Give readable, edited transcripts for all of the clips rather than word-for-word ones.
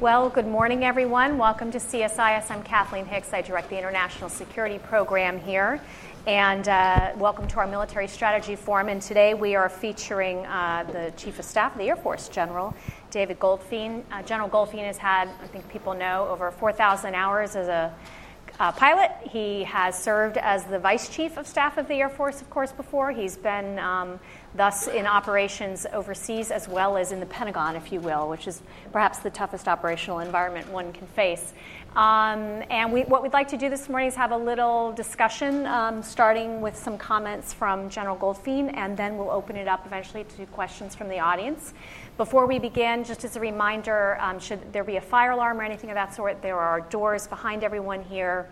Well, good morning, everyone. Welcome to CSIS. I'm Kathleen Hicks. I direct the International Security Program here. And welcome to our Military Strategy Forum. And today we are featuring the Chief of Staff of the Air Force, General David Goldfein. General Goldfein has had, I think people know, over 4,000 hours as a pilot. He has served as the Vice Chief of Staff of the Air Force, of course, before. He's been thus in operations overseas as well as in the Pentagon, if you will, which is perhaps the toughest operational environment one can face. What we'd like to do this morning is have a little discussion, starting with some comments from General Goldfein, and then we'll open it up eventually to questions from the audience. Before we begin, just as a reminder, should there be a fire alarm or anything of that sort, there are doors behind everyone here.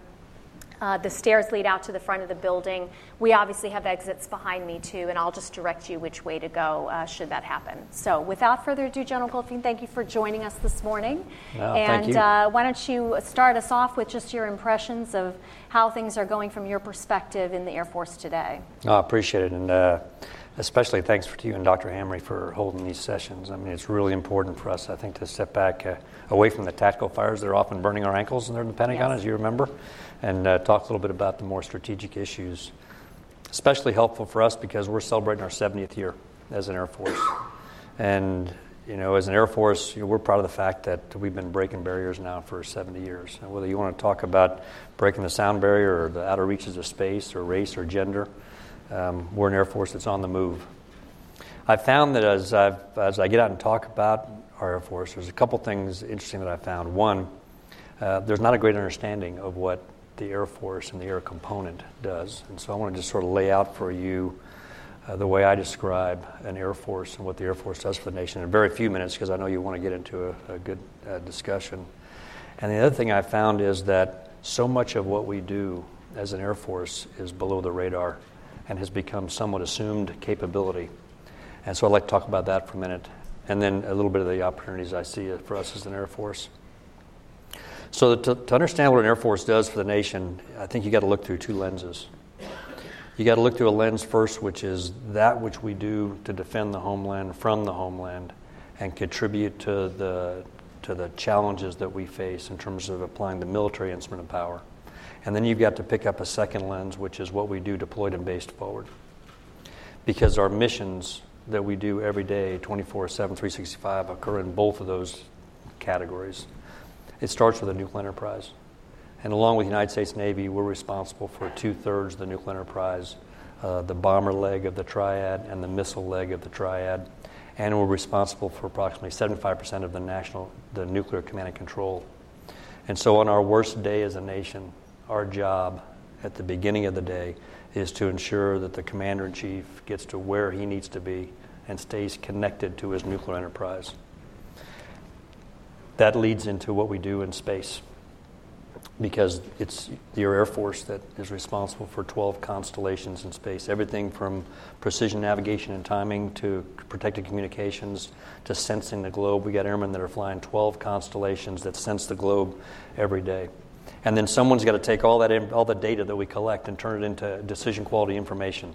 The stairs lead out to the front of the building. We obviously have exits behind me, too, and I'll just direct you which way to go should that happen. So without further ado, General Goldfein, thank you for joining us this morning. Thank you. Why don't you start us off with just your impressions of how things are going from your perspective in the Air Force today. I appreciate it, and especially thanks to you and Dr. Hamry for holding these sessions. I mean, it's really important for us, I think, to step back away from the tactical fires that are often burning our ankles in the Pentagon, yes, as you remember, and talk a little bit about the more strategic issues. Especially helpful for us because we're celebrating our 70th year as an Air Force. And, you know, as an Air Force, you know, we're proud of the fact that we've been breaking barriers now for 70 years. And whether you want to talk about breaking the sound barrier or the outer reaches of space or race or gender, we're an Air Force that's on the move. I found that as I get out and talk about our Air Force, there's a couple things interesting that I found. One, there's not a great understanding of what the Air Force and the air component does. And so I want to just sort of lay out for you the way I describe an Air Force and what the Air Force does for the nation in very few minutes, because I know you want to get into a good discussion. And the other thing I found is that so much of what we do as an Air Force is below the radar and has become somewhat assumed capability. And so I'd like to talk about that for a minute, and then a little bit of the opportunities I see for us as an Air Force. So to understand what an Air Force does for the nation, I think you got to look through two lenses. You got to look through a lens first, which is that which we do to defend the homeland from the homeland and contribute to the challenges that we face in terms of applying the military instrument of power. And then you've got to pick up a second lens, which is what we do deployed and based forward. Because our missions that we do every day, 24/7, 365, occur in both of those categories. It starts with a nuclear enterprise. And along with the United States Navy, we're responsible for two-thirds of the nuclear enterprise, the bomber leg of the triad and the missile leg of the triad. And we're responsible for approximately 75% of the nuclear command and control. And so on our worst day as a nation, our job at the beginning of the day is to ensure that the commander-in-chief gets to where he needs to be and stays connected to his nuclear enterprise. That leads into what we do in space, because it's your Air Force that is responsible for 12 constellations in space, everything from precision navigation and timing to protected communications to sensing the globe. We got airmen that are flying 12 constellations that sense the globe every day. And then someone's got to take all the data that we collect and turn it into decision quality information,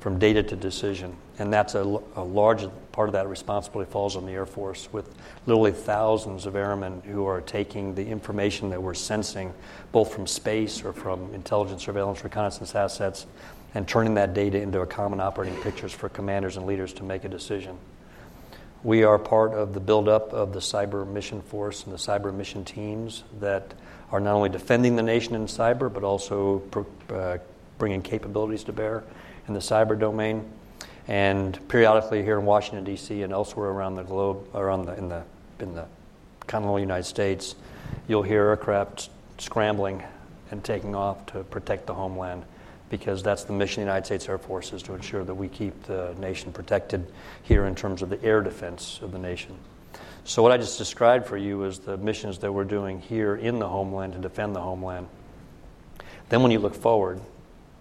from data to decision. And that's a large part of that responsibility falls on the Air Force, with literally thousands of airmen who are taking the information that we're sensing, both from space or from intelligence, surveillance, reconnaissance assets, and turning that data into a common operating pictures for commanders and leaders to make a decision. We are part of the buildup of the cyber mission force and the cyber mission teams that are not only defending the nation in cyber, but also bringing capabilities to bear in the cyber domain. And periodically here in Washington, D.C. and elsewhere around the globe, around in the continental United States, you'll hear aircraft scrambling and taking off to protect the homeland, because that's the mission of the United States Air Force, is to ensure that we keep the nation protected here in terms of the air defense of the nation. So what I just described for you is the missions that we're doing here in the homeland to defend the homeland. Then when you look forward,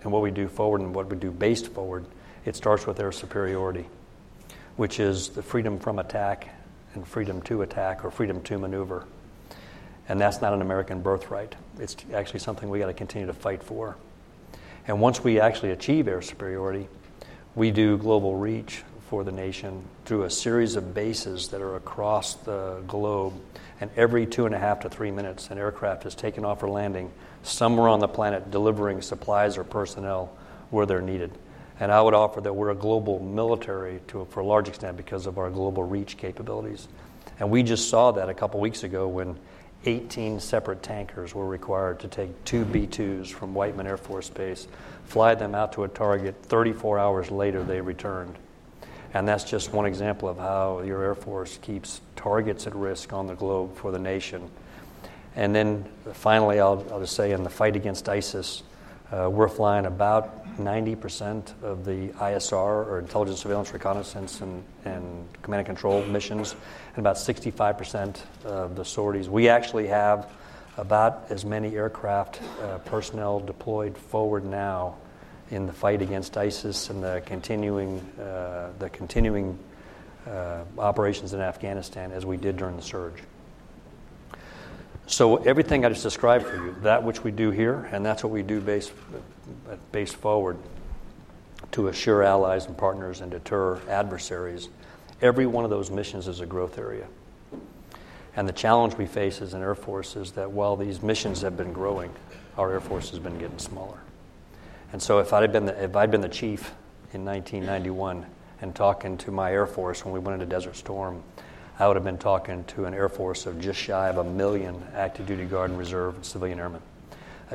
and what we do forward and what we do based forward, it starts with air superiority, which is the freedom from attack and freedom to attack or freedom to maneuver. And that's not an American birthright. It's actually something we got to continue to fight for. And once we actually achieve air superiority, we do global reach for the nation through a series of bases that are across the globe. And every 2.5 to 3 minutes, an aircraft is taken off or landing somewhere on the planet, delivering supplies or personnel where they're needed. And I would offer that we're a global military for a large extent because of our global reach capabilities. And we just saw that a couple weeks ago when 18 separate tankers were required to take 2 B-2s from Whiteman Air Force Base, fly them out to a target. 34 hours later, they returned. And that's just one example of how your Air Force keeps targets at risk on the globe for the nation. And then finally, I'll just say in the fight against ISIS, we're flying about 90% of the ISR, or intelligence, surveillance, reconnaissance, and command and control missions, and about 65% of the sorties. We actually have about as many aircraft personnel deployed forward now in the fight against ISIS and the continuing operations in Afghanistan as we did during the surge. So everything I just described for you, that which we do here, and that's what we do base forward to assure allies and partners and deter adversaries, every one of those missions is a growth area. And the challenge we face as an Air Force is that while these missions have been growing, our Air Force has been getting smaller. And so if I'd been the chief in 1991 and talking to my Air Force when we went into Desert Storm, I would have been talking to an Air Force of just shy of 1 million active duty guard and reserve and civilian airmen.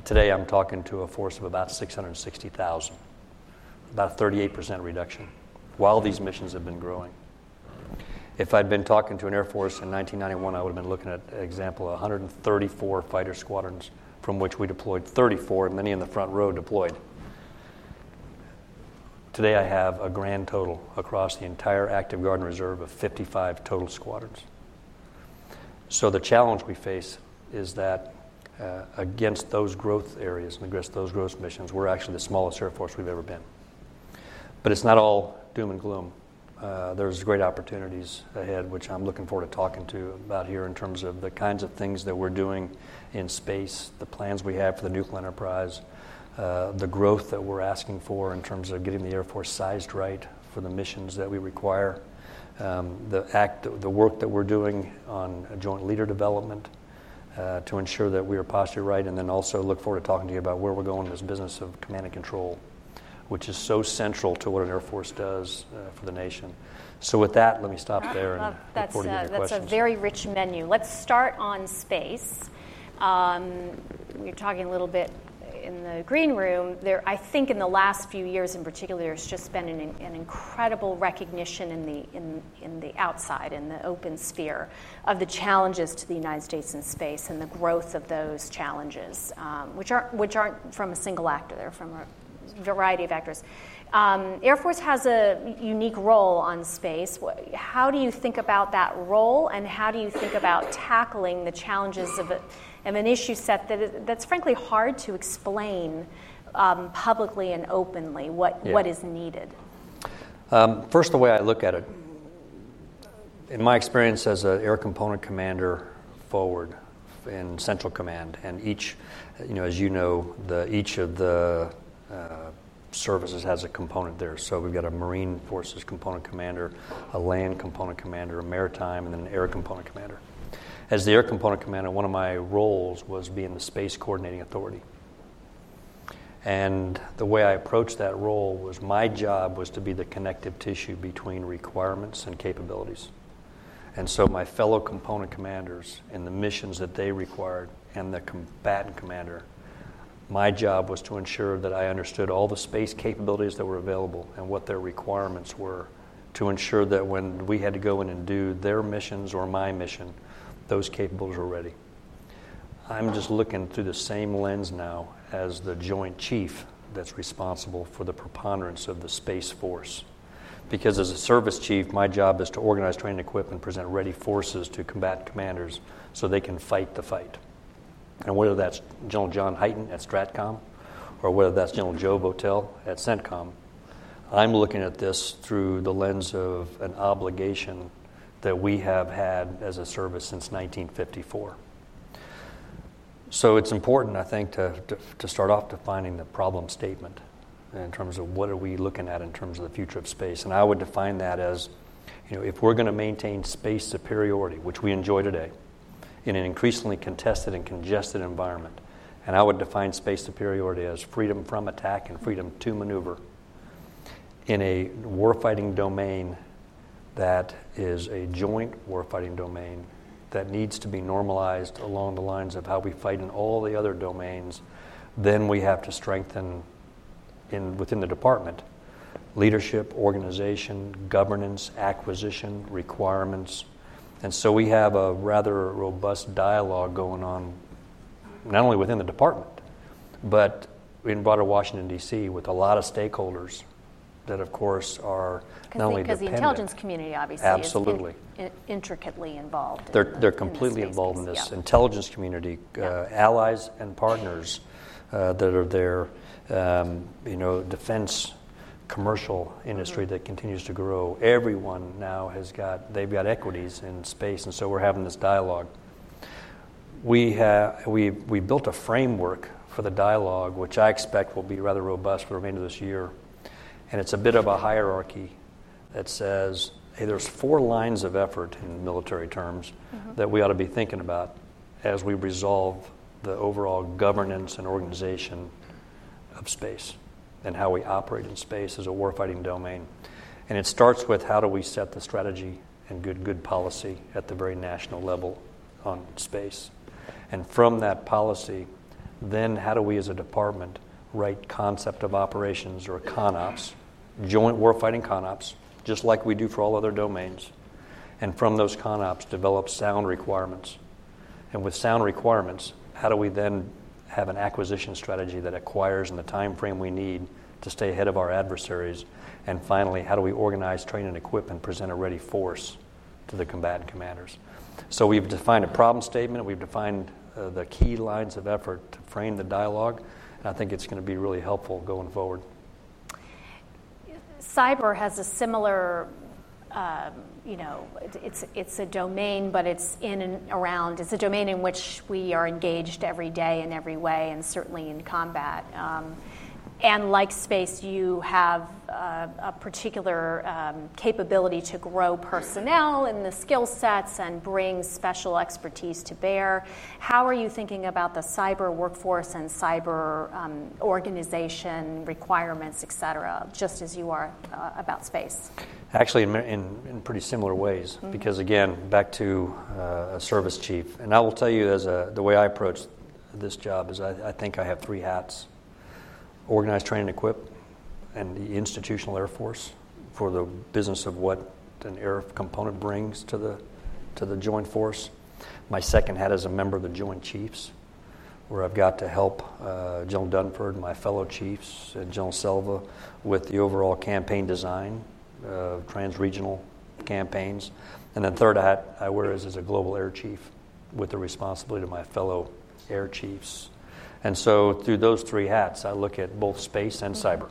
Today I'm talking to a force of about 660,000, about a 38% reduction, while these missions have been growing. If I'd been talking to an Air Force in 1991, I would have been looking at an example of 134 fighter squadrons, from which we deployed 34, many in the front row deployed. Today I have a grand total across the entire active guard and reserve of 55 total squadrons. So the challenge we face is that against those growth areas and against those growth missions, we're actually the smallest Air Force we've ever been. But it's not all doom and gloom. There's great opportunities ahead, which I'm looking forward to talking to you about here in terms of the kinds of things that we're doing in space, the plans we have for the nuclear enterprise, the growth that we're asking for in terms of getting the Air Force sized right for the missions that we require, the work that we're doing on joint leader development to ensure that we are postured right, and then also look forward to talking to you about where we're going in this business of command and control, which is so central to what an Air Force does for the nation. So with that, let me stop there and look forward to your questions. That's a very rich menu. Let's start on space. You're talking a little bit in the green room, there, I think in the last few years in particular, there's just been an incredible recognition in the outside, in the open sphere, of the challenges to the United States in space and the growth of those challenges, which aren't from a single actor. They're from a variety of actors. Air Force has a unique role on space. How do you think about that role, and how do you think about tackling the challenges of it? And an issue set that's frankly hard to explain publicly and openly what is needed. First, the way I look at it, in my experience as an air component commander forward in Central Command, and each of the services has a component there. So we've got a Marine Forces component commander, a land component commander, a maritime, and then an air component commander. As the Air Component Commander, one of my roles was being the Space Coordinating Authority. And the way I approached that role was my job was to be the connective tissue between requirements and capabilities. And so my fellow component commanders and the missions that they required and the combatant commander, my job was to ensure that I understood all the space capabilities that were available and what their requirements were to ensure that when we had to go in and do their missions or my mission, those capabilities were ready. I'm just looking through the same lens now as the Joint Chief that's responsible for the preponderance of the Space Force. Because as a service chief, my job is to organize, train, and equip, and present ready forces to combatant commanders so they can fight the fight. And whether that's General John Hyten at STRATCOM or whether that's General Joe Botel at CENTCOM, I'm looking at this through the lens of an obligation that we have had as a service since 1954. So it's important, I think, to start off defining the problem statement in terms of what are we looking at in terms of the future of space. And I would define that as, you know, if we're going to maintain space superiority, which we enjoy today, in an increasingly contested and congested environment, and I would define space superiority as freedom from attack and freedom to maneuver in a warfighting domain that is a joint warfighting domain that needs to be normalized along the lines of how we fight in all the other domains, then we have to strengthen within the department leadership, organization, governance, acquisition, requirements. And so we have a rather robust dialogue going on not only within the department, but in broader Washington, D.C., with a lot of stakeholders that, of course, are not only dependent. Because the intelligence community, obviously, absolutely. Is intricately involved. They're completely involved in this intelligence community, allies and partners that are there, defense commercial industry that continues to grow. Everyone now they've got equities in space, and so we're having this dialogue. We built a framework for the dialogue, which I expect will be rather robust for the remainder of this year. And it's a bit of a hierarchy that says, hey, there's 4 lines of effort in military terms that we ought to be thinking about as we resolve the overall governance and organization of space and how we operate in space as a warfighting domain. And it starts with how do we set the strategy and good policy at the very national level on space. And from that policy, then how do we as a department write concept of operations, or CONOPS, joint warfighting CONOPS, just like we do for all other domains, and from those CONOPS develop sound requirements. And with sound requirements, how do we then have an acquisition strategy that acquires in the time frame we need to stay ahead of our adversaries? And finally, how do we organize, train, and equip and present a ready force to the combatant commanders? So we've defined a problem statement, we've defined the key lines of effort to frame the dialogue, and I think it's going to be really helpful going forward. Cyber has a similar, it's a domain, but it's in and around. It's a domain in which we are engaged every day in every way, and certainly in combat. And like space, you have a particular capability to grow personnel and the skill sets and bring special expertise to bear. How are you thinking about the cyber workforce and cyber organization requirements, et cetera, just as you are about space? Actually, in pretty similar ways, because, again, back to a service chief. And I will tell you, the way I approach this job is I think I have 3 hats. Organize, train, and equip, and the institutional Air Force for the business of what an air component brings to the joint force. My second hat is a member of the Joint Chiefs, where I've got to help General Dunford, my fellow chiefs, and General Selva with the overall campaign design, trans-regional campaigns. And then third hat I wear is as a global air chief with the responsibility to my fellow air chiefs. And so through those 3 hats, I look at both space and cyber.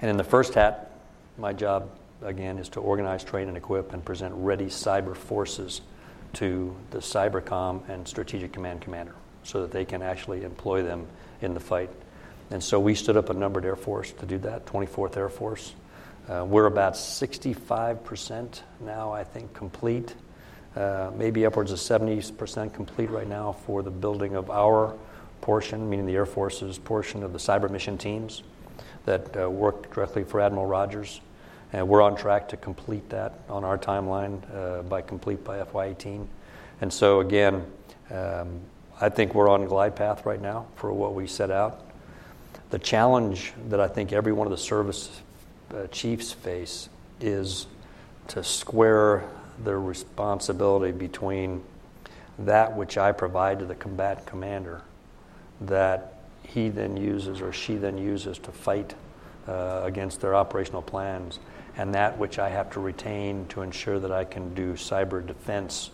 And in the first hat, my job, again, is to organize, train, and equip and present ready cyber forces to the Cybercom and Strategic Command Commander so that they can actually employ them in the fight. And so we stood up a numbered Air Force to do that, 24th Air Force. We're about 65% now, I think, complete, maybe upwards of 70% complete right now for the building of our portion, meaning the Air Force's portion of the cyber mission teams that work directly for Admiral Rogers. And we're on track to complete that on our timeline by FY18. And so, again, I think we're on glide path right now for what we set out. The challenge that I think every one of the service chiefs face is to square the responsibility between that which I provide to the combatant commander that he then uses or she then uses to fight against their operational plans, and that which I have to retain to ensure that I can do cyber defense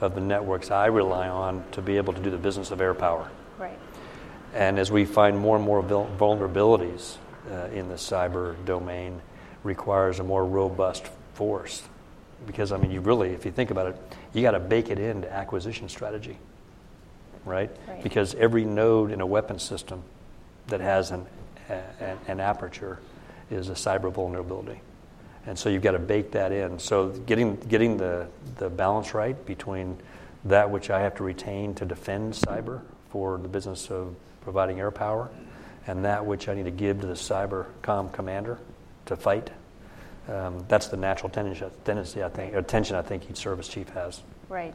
of the networks I rely on to be able to do the business of air power. Right. And as we find more and more vulnerabilities in the cyber domain, requires a more robust force. Because, I mean, you really, if you think about it, you got to bake it into acquisition strategy. Right? Because every node in a weapon system that has an an aperture is a cyber vulnerability. And so you've got to bake that in. So getting the balance right between that which I have to retain to defend cyber for the business of providing air power and that which I need to give to the Cybercom commander to fight, that's the natural tendency, I think, or tension I think each service chief has. Right.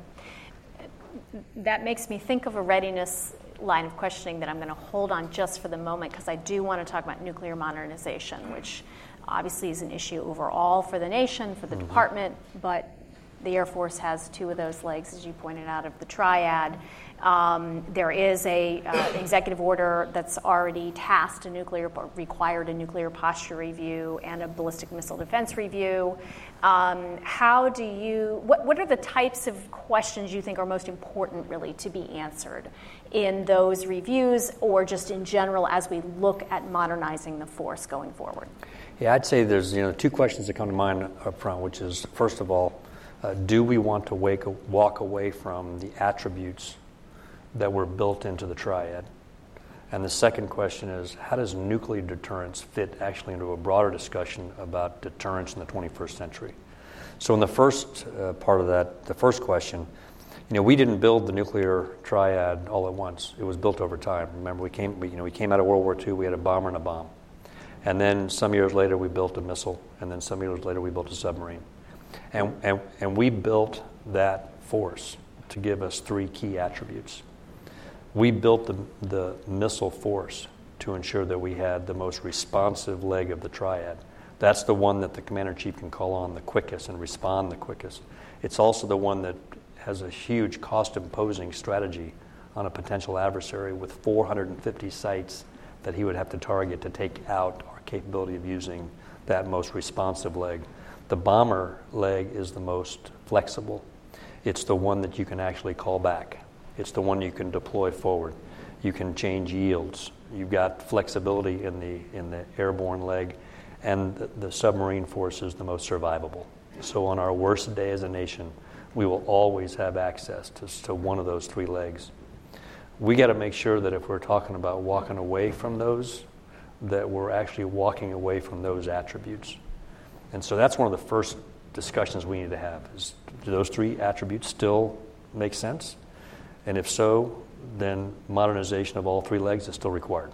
That makes me think of a readiness line of questioning that I'm going to hold on just for the moment, because I do want to talk about nuclear modernization, which obviously is an issue overall for the nation, for the mm-hmm. department, but the Air Force has two of those legs, as you pointed out, of the triad. There is an executive order that's already tasked required a nuclear posture review and a ballistic missile defense review. What are the types of questions you think are most important really to be answered in those reviews or just in general as we look at modernizing the force going forward? Yeah, I'd say there's two questions that come to mind up front, which is, first of all, do we want to walk away from the attributes that were built into the triad? And the second question is, how does nuclear deterrence fit actually into a broader discussion about deterrence in the 21st century? So in the first part of that, the first question, we didn't build the nuclear triad all at once. It was built over time. Remember, we came out of World War II, we had a bomber and a bomb. And then some years later, we built a missile. And then some years later, we built a submarine. And we built that force to give us three key attributes. We built the missile force to ensure that we had the most responsive leg of the triad. That's the one that the commander-in-chief can call on the quickest and respond the quickest. It's also the one that has a huge cost-imposing strategy on a potential adversary with 450 sites that he would have to target to take out our capability of using that most responsive leg. The bomber leg is the most flexible. It's the one that you can actually call back. It's the one you can deploy forward. You can change yields. You've got flexibility in the airborne leg, and the submarine force is the most survivable. So on our worst day as a nation, we will always have access to one of those three legs. We got to make sure that if we're talking about walking away from those, that we're actually walking away from those attributes. And so that's one of the first discussions we need to have is, do those three attributes still make sense? And if so, then modernization of all three legs is still required.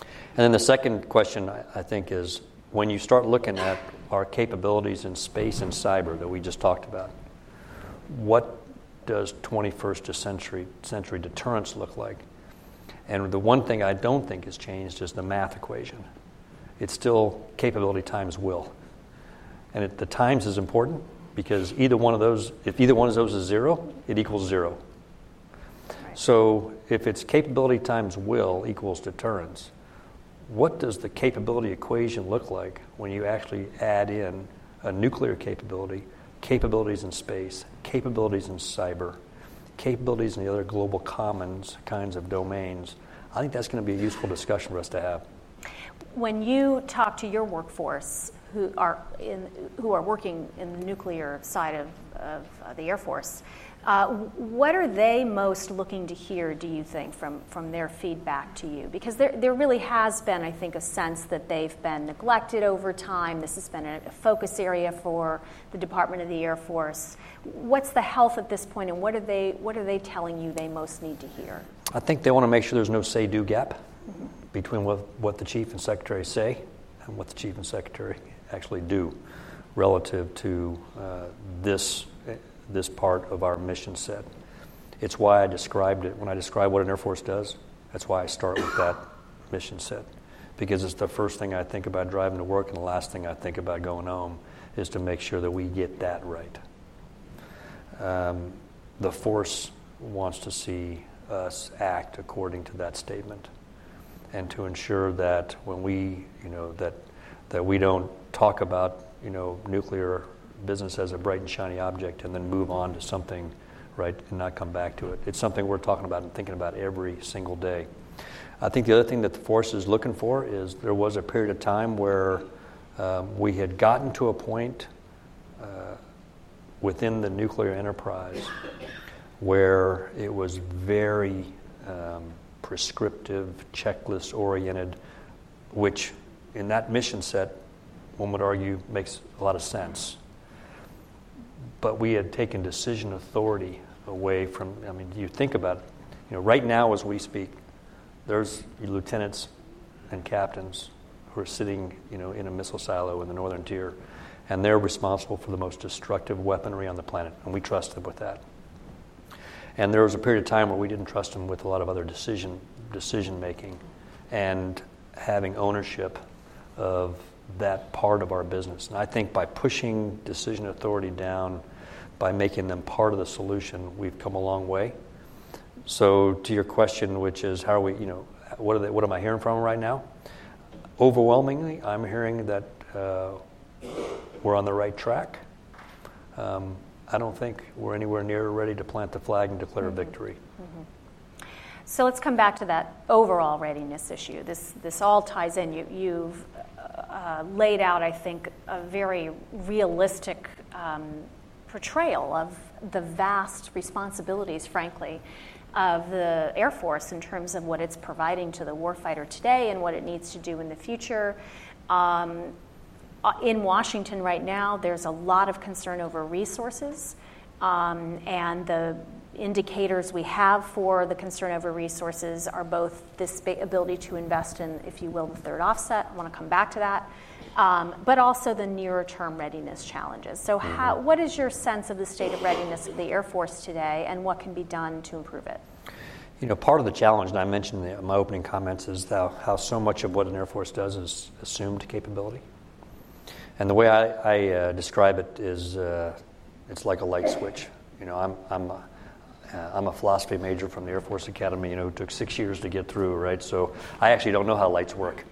And then the second question, I think, is when you start looking at our capabilities in space and cyber that we just talked about, what does 21st century deterrence look like? And the one thing I don't think has changed is the math equation. It's still capability times will. And the times is important because if either one of those is zero, it equals zero. So if it's capability times will equals deterrence, what does the capability equation look like when you actually add in a nuclear capability, capabilities in space, capabilities in cyber, capabilities in the other global commons kinds of domains? I think that's going to be a useful discussion for us to have. When you talk to your workforce who are working in the nuclear side of the Air Force, what are they most looking to hear, do you think, from their feedback to you? Because there really has been, I think, a sense that they've been neglected over time. This has been a focus area for the Department of the Air Force. What's the health at this point, and what are they telling you they most need to hear? I think they want to make sure there's no say-do gap mm-hmm. between what the Chief and Secretary say and what the Chief and Secretary actually do relative to this part of our mission set. It's why I described it. When I describe what an Air Force does, that's why I start with that mission set, because it's the first thing I think about driving to work and the last thing I think about going home is to make sure that we get that right. The force wants to see us act according to that statement and to ensure that when we, that we don't talk about, nuclear business as a bright and shiny object and then move on to something, right, and not come back to it. It's something we're talking about and thinking about every single day. I think the other thing that the force is looking for is there was a period of time where we had gotten to a point within the nuclear enterprise where it was very prescriptive, checklist-oriented, which in that mission set, one would argue, makes a lot of sense. But we had taken decision authority away from, I mean, you think about it. You know, right now as we speak, there's lieutenants and captains who are sitting, you know, in a missile silo in the northern tier, and they're responsible for the most destructive weaponry on the planet, and we trust them with that. And there was a period of time where we didn't trust them with a lot of other decision making and having ownership of that part of our business. And I think by pushing decision authority down, by making them part of the solution, we've come a long way. So to your question, which is how are we, you know, what am I hearing from them right now? Overwhelmingly, I'm hearing that we're on the right track. I don't think we're anywhere near ready to plant the flag and declare victory. Mm-hmm. So let's come back to that overall readiness issue. This all ties in. You've laid out, I think, a very realistic portrayal of the vast responsibilities, frankly, of the Air Force in terms of what it's providing to the warfighter today and what it needs to do in the future. In Washington right now, there's a lot of concern over resources, and the indicators we have for the concern over resources are both this ability to invest in, if you will, the third offset. I want to come back to that. But also the nearer-term readiness challenges. So what is your sense of the state of readiness of the Air Force today, and what can be done to improve it? You know, part of the challenge, and I mentioned in my opening comments, is how so much of what an Air Force does is assumed capability. And the way I describe it is it's like a light switch. You know, I'm a philosophy major from the Air Force Academy. You know, it took 6 years to get through, right? So I actually don't know how lights work.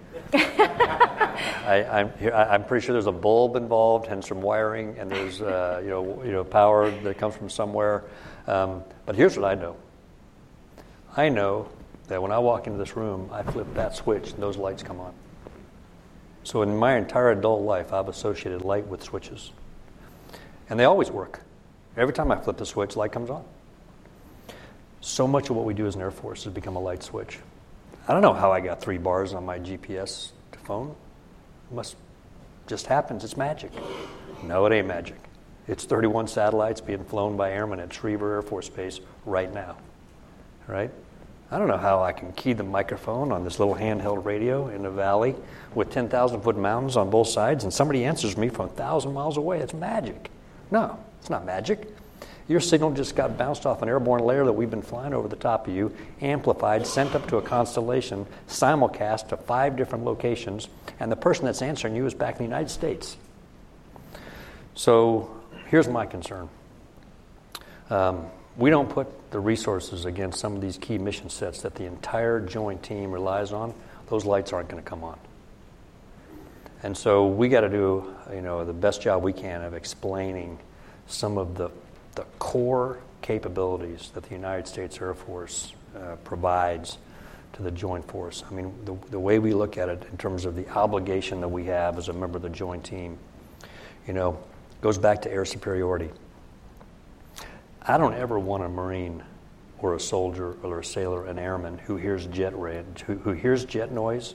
I'm pretty sure there's a bulb involved, and some wiring, and there's power that comes from somewhere. But here's what I know. I know that when I walk into this room, I flip that switch, and those lights come on. So in my entire adult life, I've associated light with switches, and they always work. Every time I flip the switch, light comes on. So much of what we do as an Air Force has become a light switch. I don't know how I got 3 bars on my GPS phone. It must just happens. It's magic. No, it ain't magic. It's 31 satellites being flown by airmen at Schriever Air Force Base right now. Right? I don't know how I can key the microphone on this little handheld radio in a valley with 10,000-foot mountains on both sides, and somebody answers me from 1,000 miles away. It's magic. No, it's not magic. Your signal just got bounced off an airborne layer that we've been flying over the top of you, amplified, sent up to a constellation, simulcast to 5 different locations, and the person that's answering you is back in the United States. So here's my concern. We don't put the resources against some of these key mission sets that the entire joint team relies on. Those lights aren't going to come on. And so we got to do, you know, the best job we can of explaining some of the core capabilities that the United States Air Force provides to the Joint Force. I mean, the way we look at it in terms of the obligation that we have as a member of the Joint Team, you know, goes back to air superiority. I don't ever want a Marine or a soldier or a sailor, an airman who hears jet noise.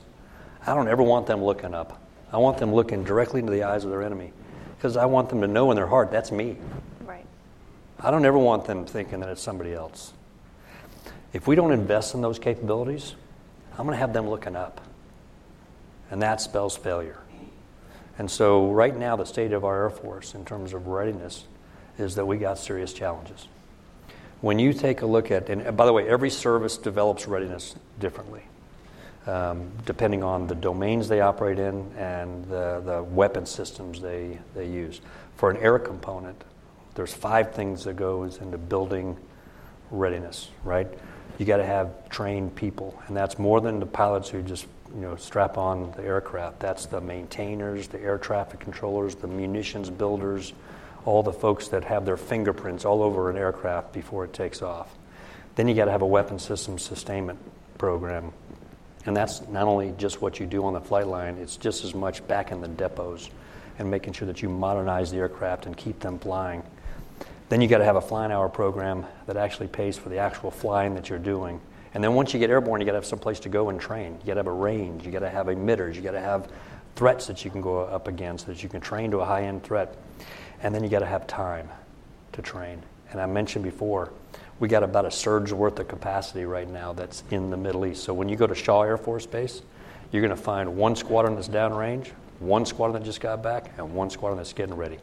I don't ever want them looking up. I want them looking directly into the eyes of their enemy, because I want them to know in their heart, that's me. I don't ever want them thinking that it's somebody else. If we don't invest in those capabilities, I'm going to have them looking up. And that spells failure. And so right now, the state of our Air Force in terms of readiness is that we got serious challenges. When you take a look at, and by the way, every service develops readiness differently, depending on the domains they operate in and the weapon systems they use. For an air component, there's 5 things that goes into building readiness, right? You got to have trained people, and that's more than the pilots who just, you know, strap on the aircraft. That's the maintainers, the air traffic controllers, the munitions builders, all the folks that have their fingerprints all over an aircraft before it takes off. Then you got to have a weapon system sustainment program, and that's not only just what you do on the flight line, it's just as much back in the depots and making sure that you modernize the aircraft and keep them flying. Then you got to have a flying hour program that actually pays for the actual flying that you're doing And then once you get airborne, you got to have some place to go and train. You got to have a range. You got to have emitters. You got to have threats that you can go up against, that you can train to a high-end threat. And then you got to have time to train. And I mentioned before, we got about a surge worth of capacity right now that's in the Middle East. So when you go to Shaw Air Force Base, you're going to find one squadron that's downrange, one squadron that just got back, and one squadron that's getting ready,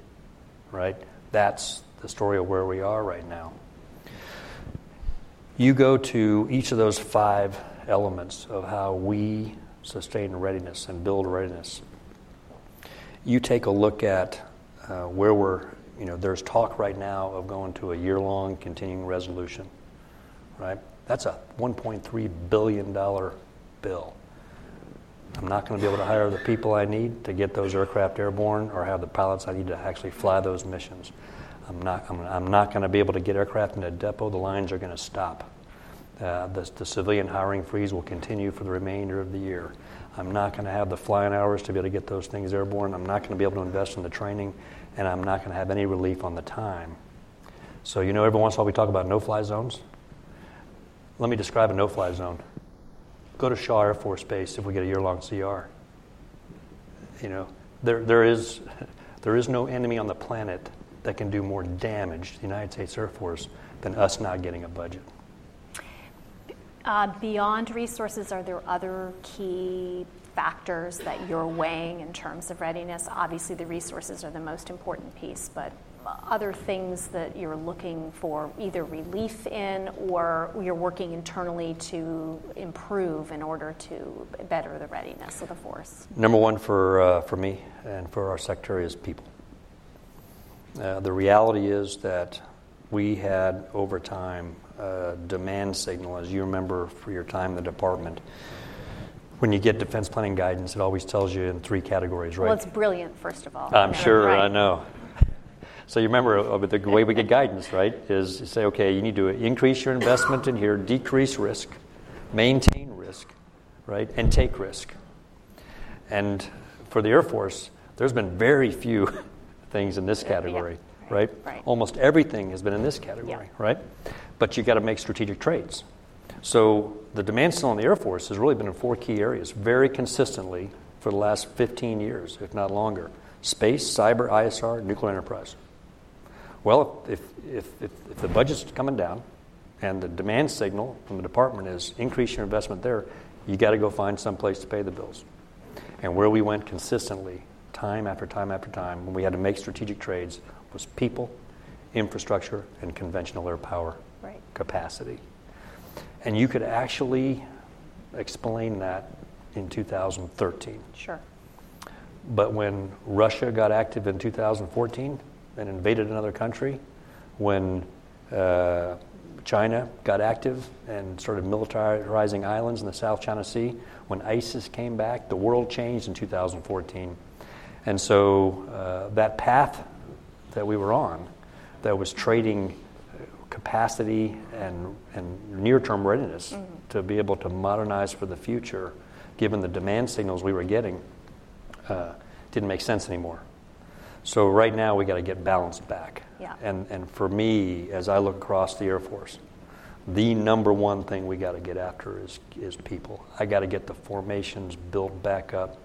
right? That's the story of where we are right now. You go to each of those five elements of how we sustain readiness and build readiness. You take a look at where we're, you know, there's talk right now of going to a year-long continuing resolution, right? That's a $1.3 billion bill. I'm not going to be able to hire the people I need to get those aircraft airborne or have the pilots I need to actually fly those missions. I'm not going to be able to get aircraft in a depot. The lines are going to stop. The civilian hiring freeze will continue for the remainder of the year. I'm not going to have the flying hours to be able to get those things airborne. I'm not going to be able to invest in the training, and I'm not going to have any relief on the time. So, you know, every once in a while we talk about no-fly zones. Let me describe a no-fly zone. Go to Shaw Air Force Base if we get a year-long CR. You know, there is no enemy on the planet that can do more damage to the United States Air Force than us not getting a budget. Beyond resources, are there other key factors that you're weighing in terms of readiness? Obviously, the resources are the most important piece, but other things that you're looking for either relief in or you're working internally to improve in order to better the readiness of the force? Number one for me and for our sector is people. The reality is that we had, over time, a demand signal, as you remember for your time in the department. When you get defense planning guidance, it always tells you in three categories, right? Well, it's brilliant, first of all. I'm sure, right. I know. So you remember the way we get guidance, right, is you say, okay, you need to increase your investment in here, decrease risk, maintain risk, right, and take risk. And for the Air Force, there's been very few things in this category, yeah, right? Almost everything has been in this category, yeah, right? But you got to make strategic trades. So the demand signal in the Air Force has really been in four key areas very consistently for the last 15 years, if not longer. Space, cyber, ISR, nuclear enterprise. Well, if the budget's coming down and the demand signal from the department is increase your investment there, you got to go find some place to pay the bills. And where we went consistently time after time after time when we had to make strategic trades was people, infrastructure, and conventional air power capacity. And you could actually explain that in 2013. Sure. But when Russia got active in 2014 and invaded another country, when China got active and started militarizing islands in the South China Sea, when ISIS came back, the world changed in 2014. And so that path that we were on, that was trading capacity and near-term readiness to be able to modernize for the future, given the demand signals we were getting, didn't make sense anymore. So right now we got to get balance back. Yeah. And for me, as I look across the Air Force, the number one thing we got to get after is people. I got to get the formations built back up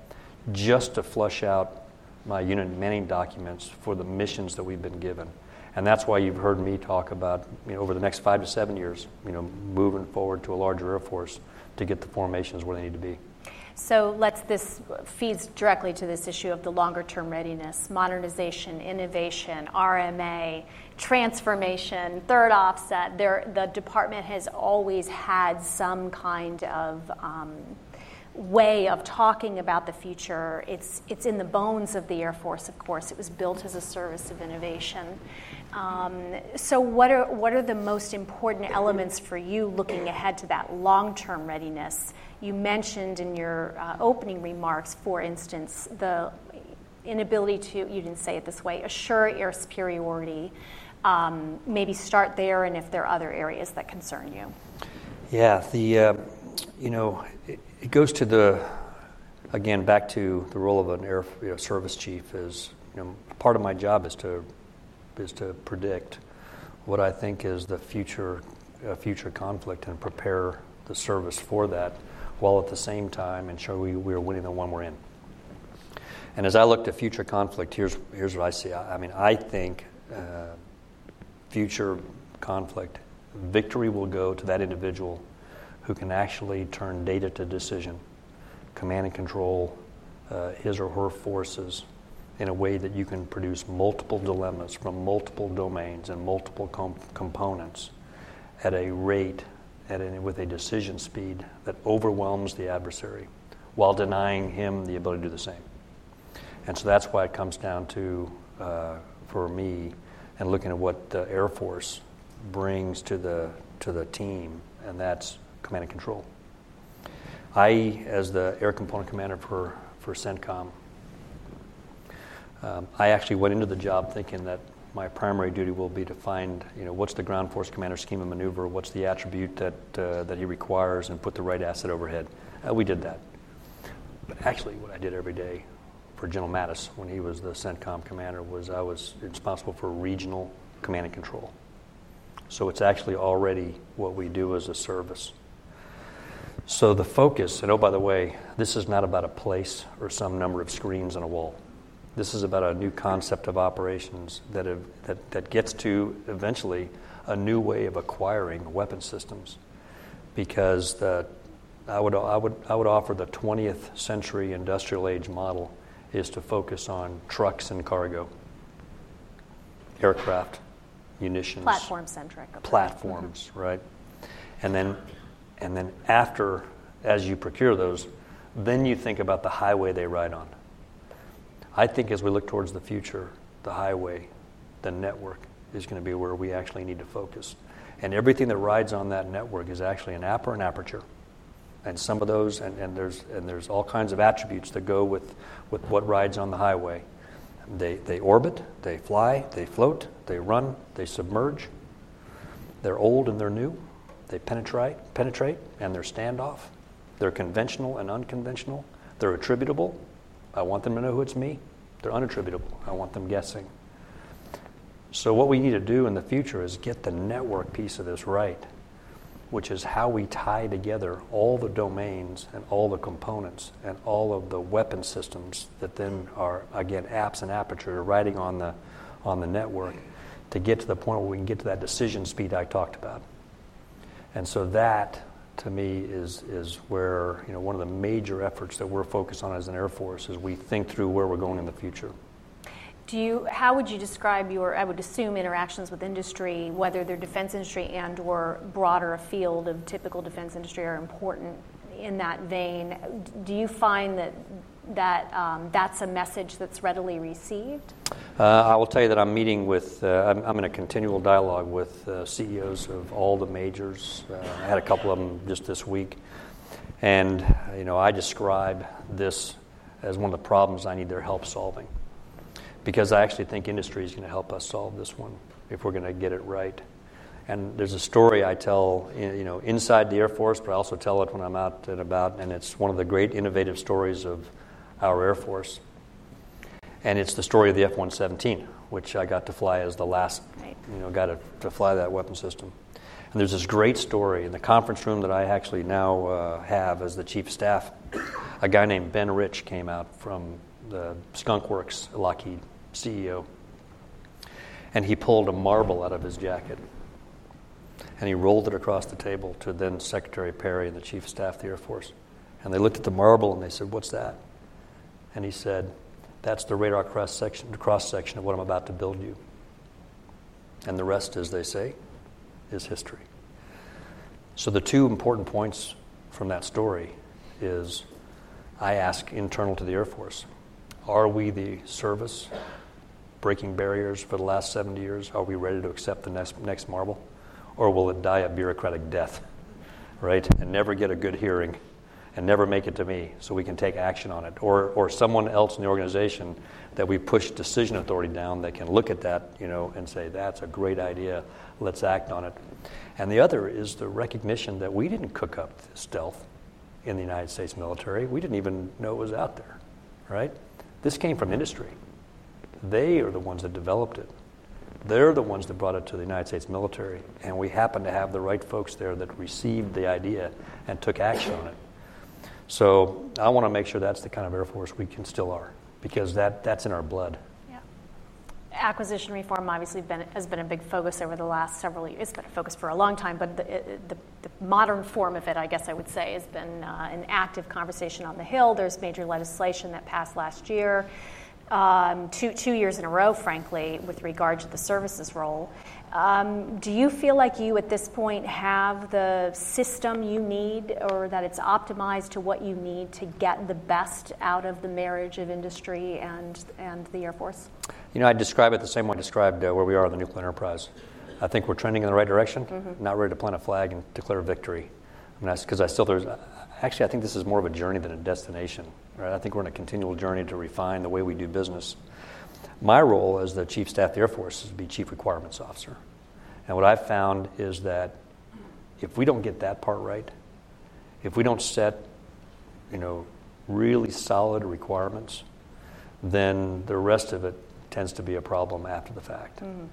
just to flush out my unit manning documents for the missions that we've been given. And that's why you've heard me talk about, you know, over the next 5 to 7 years, you know, moving forward to a larger Air Force to get the formations where they need to be. So this feeds directly to this issue of the longer-term readiness, modernization, innovation, RMA, transformation, third offset. The department has always had some kind of way of talking about the future. It's in the bones of the Air Force, of course. It was built as a service of innovation. So what are the most important elements for you looking ahead to that long-term readiness? You mentioned in your opening remarks, for instance, the inability to, you didn't say it this way, assure air superiority. Maybe start there, and if there are other areas that concern you. Yeah, It goes to back to the role of an air service chief is, you know, part of my job is to predict what I think is the future conflict and prepare the service for that, while at the same time ensuring we are winning the one we're in. And as I look to future conflict, here's what I see. I think future conflict, victory will go to that individual who can actually turn data to decision, command and control his or her forces in a way that you can produce multiple dilemmas from multiple domains and multiple components at a rate with a decision speed that overwhelms the adversary while denying him the ability to do the same. And so that's why it comes down to, for me, and looking at what the Air Force brings to the team, and that's command and control. I, as the Air Component Commander for CENTCOM, I actually went into the job thinking that my primary duty will be to find, what's the ground force commander scheme of maneuver, what's the attribute that he requires, and put the right asset overhead. We did that. But actually, what I did every day for General Mattis when he was the CENTCOM commander was I was responsible for regional command and control. So it's actually already what we do as a service. So the focus, and oh, by the way, this is not about a place or some number of screens on a wall. This is about a new concept of operations that gets to, eventually, a new way of acquiring weapon systems. Because I would offer the 20th century industrial age model is to focus on trucks and cargo, aircraft, munitions. Platform-centric. Platforms, mm-hmm. Right. And then after, as you procure those, then you think about the highway they ride on. I think as we look towards the future, the highway, the network is going to be where we actually need to focus. And everything that rides on that network is actually an app or an aperture. And some of those, and there's all kinds of attributes that go with what rides on the highway. They orbit, they fly, they float, they run, they submerge. They're old and they're new. They penetrate, and they're standoff. They're conventional and unconventional. They're attributable. I want them to know who it's me. They're unattributable. I want them guessing. So what we need to do in the future is get the network piece of this right, which is how we tie together all the domains and all the components and all of the weapon systems that then are, again, apps and aperture riding on the network to get to the point where we can get to that decision speed I talked about. And so that, to me, is where one of the major efforts that we're focused on as an Air Force is we think through where we're going in the future. How would you describe your, I would assume, interactions with industry, whether they're defense industry and or broader a field of typical defense industry are important in that vein? Do you find that that's a message that's readily received? I will tell you that I'm meeting with, I'm in a continual dialogue with CEOs of all the majors. I had a couple of them just this week. And, I describe this as one of the problems I need their help solving. Because I actually think industry is going to help us solve this one if we're going to get it right. And there's a story I tell, inside the Air Force, but I also tell it when I'm out and about, and it's one of the great innovative stories of our Air Force. And it's the story of the F-117, which I got to fly as the last, got to fly that weapon system. And there's this great story in the conference room that I actually now have as the Chief of Staff. A guy named Ben Rich came out from the Skunk Works, Lockheed CEO, and he pulled a marble out of his jacket. And he rolled it across the table to then Secretary Perry and the Chief of Staff of the Air Force. And they looked at the marble and they said, "What's that?" And he said, "That's the radar cross section of what I'm about to build you. And the rest, as they say, is history." So the two important points from that story is I ask internal to the Air Force, are we the service breaking barriers for the last 70 years? Are we ready to accept the next marble? Or will it die a bureaucratic death, right? And never get a good hearing and never make it to me so we can take action on it. Or someone else in the organization that we push decision authority down that can look at that, and say, that's a great idea, let's act on it. And the other is the recognition that we didn't cook up stealth in the United States military. We didn't even know it was out there, right? This came from industry. They are the ones that developed it. They're the ones that brought it to the United States military, and we happened to have the right folks there that received the idea and took action on it. So I want to make sure that's the kind of Air Force we can still are, because that's in our blood. Yeah. Acquisition reform obviously has been a big focus over the last several years. It's been a focus for a long time, but the modern form of it, I guess I would say, has been an active conversation on the Hill. There's major legislation that passed last year. Two years in a row, frankly, with regard to the services role. Do you feel like you, at this point, have the system you need, or that it's optimized to what you need to get the best out of the marriage of industry and the Air Force? You know, I describe it the same way I described where we are in the nuclear enterprise. I think we're trending in the right direction, not ready to plant a flag and declare victory. I mean, because I think this is more of a journey than a destination. Right? I think we're on a continual journey to refine the way we do business. My role as the Chief of Staff of the Air Force is to be Chief Requirements Officer. And what I've found is that if we don't get that part right, if we don't set, really solid requirements, then the rest of it tends to be a problem after the fact. Mm-hmm.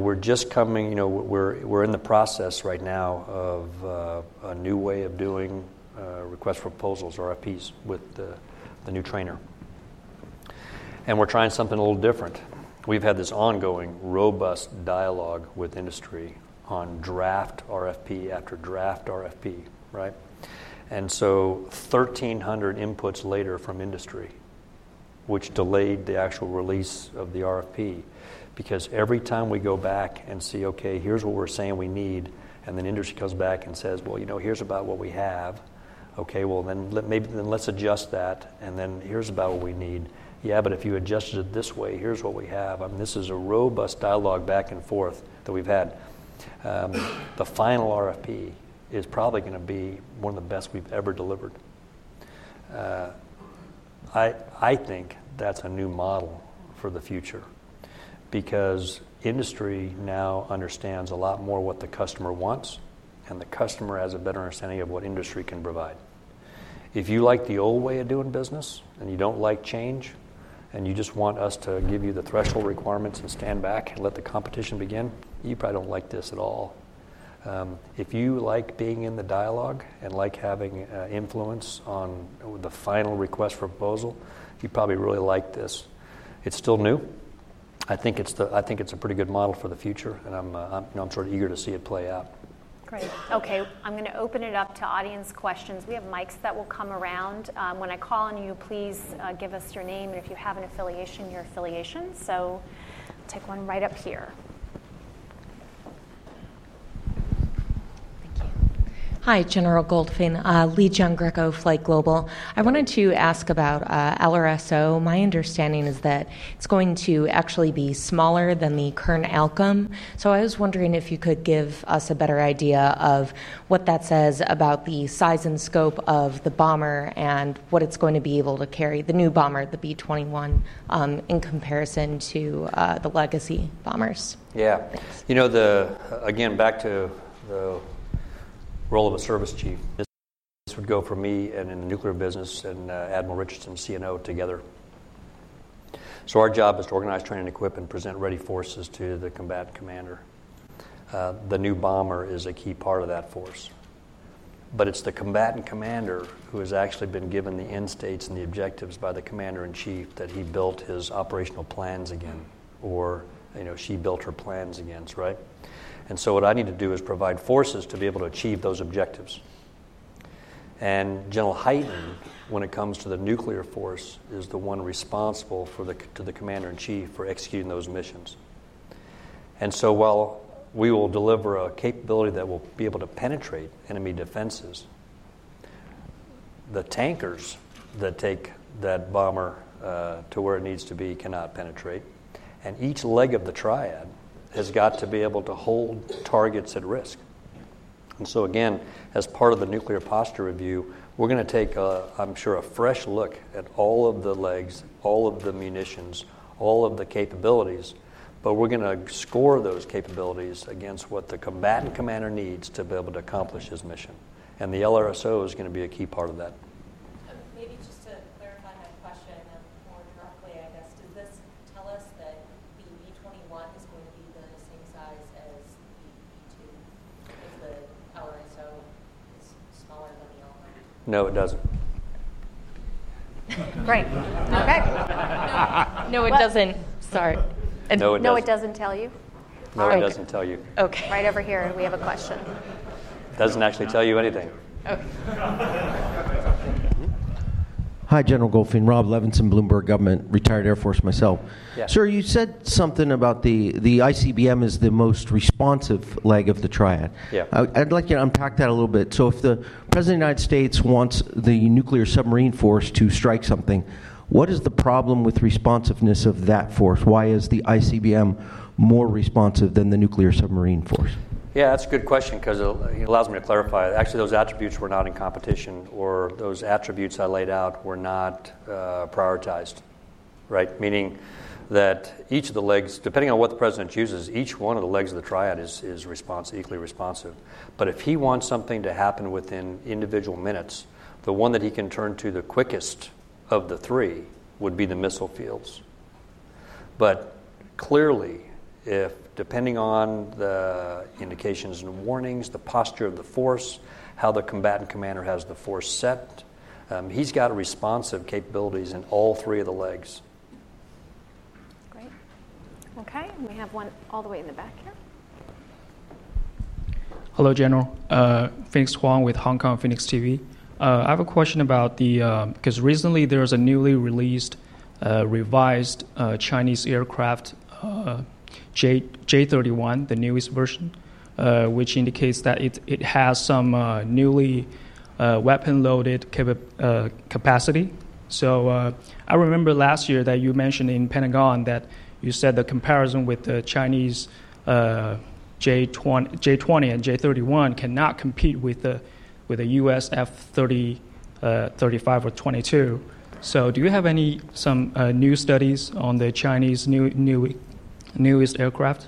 We're just coming, we're in the process right now of a new way of doing request for proposals, RFPs, with the new trainer. And we're trying something a little different. We've had this ongoing, robust dialogue with industry on draft RFP after draft RFP, right? And so 1,300 inputs later from industry, which delayed the actual release of the RFP. Because every time we go back and see, okay, here's what we're saying we need, and then industry comes back and says, well, here's about what we have. Okay, well, then let's adjust that, and then here's about what we need. Yeah, but if you adjusted it this way, here's what we have. I mean, this is a robust dialogue back and forth that we've had. The final RFP is probably going to be one of the best we've ever delivered. I think that's a new model for the future, because industry now understands a lot more what the customer wants, and the customer has a better understanding of what industry can provide. If you like the old way of doing business and you don't like change and you just want us to give you the threshold requirements and stand back and let the competition begin, you probably don't like this at all. If you like being in the dialogue and like having influence on the final request for proposal, you probably really like this. It's still new. I think it's a pretty good model for the future, and I'm sort of eager to see it play out. Great. Okay, I'm going to open it up to audience questions. We have mics that will come around. When I call on you, please give us your name, and if you have an affiliation, your affiliation. So, I'll take one right up here. Hi, General Goldfein, Lee John Greco, Flight Global. I wanted to ask about LRSO. My understanding is that it's going to actually be smaller than the current outcome. So I was wondering if you could give us a better idea of what that says about the size and scope of the bomber and what it's going to be able to carry, the new bomber, the B-21, in comparison to the legacy bombers. Yeah. Thanks. Again, back to the role of a service chief. This would go for me and in the nuclear business and Admiral Richardson, CNO, together. So our job is to organize, train, and equip and present ready forces to the combatant commander. The new bomber is a key part of that force. But it's the combatant commander who has actually been given the end states and the objectives by the commander-in-chief that he built his operational plans again, or she built her plans against, right? And so what I need to do is provide forces to be able to achieve those objectives. And General Hyten, when it comes to the nuclear force, is the one responsible to the commander-in-chief for executing those missions. And so while we will deliver a capability that will be able to penetrate enemy defenses, the tankers that take that bomber to where it needs to be cannot penetrate. And each leg of the triad has got to be able to hold targets at risk. And so again, as part of the nuclear posture review, we're going to take, a fresh look at all of the legs, all of the munitions, all of the capabilities, but we're going to score those capabilities against what the combatant commander needs to be able to accomplish his mission. And the LRSO is going to be a key part of that. Is going to No, it doesn't. Great. Okay. No, it doesn't. Sorry. No, it doesn't. No, it doesn't tell you? No, it doesn't tell you. Okay. Right over here, we have a question. Doesn't actually tell you anything. Okay. Hi, General Goldfein. Rob Levinson, Bloomberg Government, retired Air Force myself. Yes. Sir, you said something about the ICBM is the most responsive leg of the triad. Yeah. I'd like you to unpack that a little bit. So if the President of the United States wants the nuclear submarine force to strike something, what is the problem with responsiveness of that force? Why is the ICBM more responsive than the nuclear submarine force? Yeah, that's a good question because it allows me to clarify. Actually, those attributes were not in competition, or those attributes I laid out were not prioritized, right? Meaning that each of the legs, depending on what the president chooses, each one of the legs of the triad is equally responsive. But if he wants something to happen within individual minutes, the one that he can turn to the quickest of the three would be the missile fields. But clearly, depending on the indications and warnings, the posture of the force, how the combatant commander has the force set, he's got responsive capabilities in all three of the legs. Great. Okay, we have one all the way in the back here. Hello, General. Phoenix Huang with Hong Kong Phoenix TV. I have a question about because recently there was a newly released, revised Chinese aircraft. J-31, the newest version, which indicates that it has some newly weapon-loaded capacity. So I remember last year that you mentioned in Pentagon that you said the comparison with the Chinese J-20 and J-31 cannot compete with the U.S. F-35 or 22. So do you have some new studies on the Chinese newest aircraft?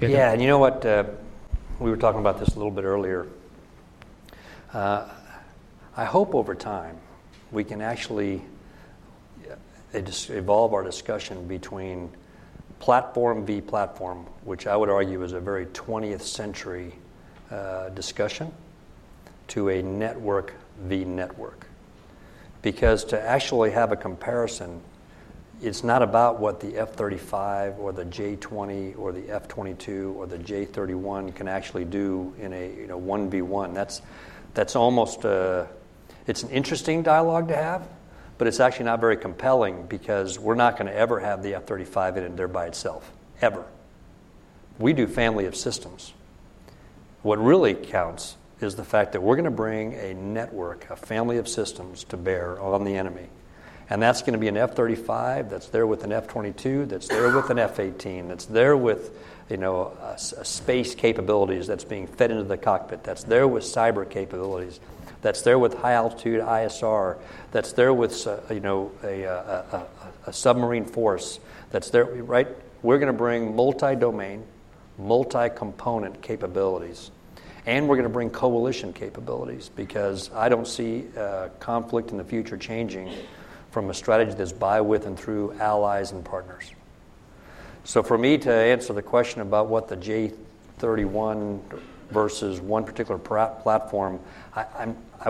Yeah, and you know what? We were talking about this a little bit earlier. I hope over time we can actually evolve our discussion between platform v. platform, which I would argue is a very 20th century discussion, to a network v. network. Because to actually have a comparison, it's not about what the F-35 or the J-20 or the F-22 or the J-31 can actually do in a 1v1. That's almost it's an interesting dialogue to have, but it's actually not very compelling because we're not going to ever have the F-35 in it there by itself, ever. We do family of systems. What really counts is the fact that we're going to bring a network, a family of systems to bear on the enemy. And that's going to be an F-35 that's there with an F-22, that's there with an F-18, that's there with space capabilities that's being fed into the cockpit, that's there with cyber capabilities, that's there with high-altitude ISR, that's there with a submarine force, that's there, right? We're going to bring multi-domain, multi-component capabilities. And we're going to bring coalition capabilities because I don't see conflict in the future changing from a strategy that's by, with, and through allies and partners. So for me to answer the question about what the J-31 versus one particular platform, I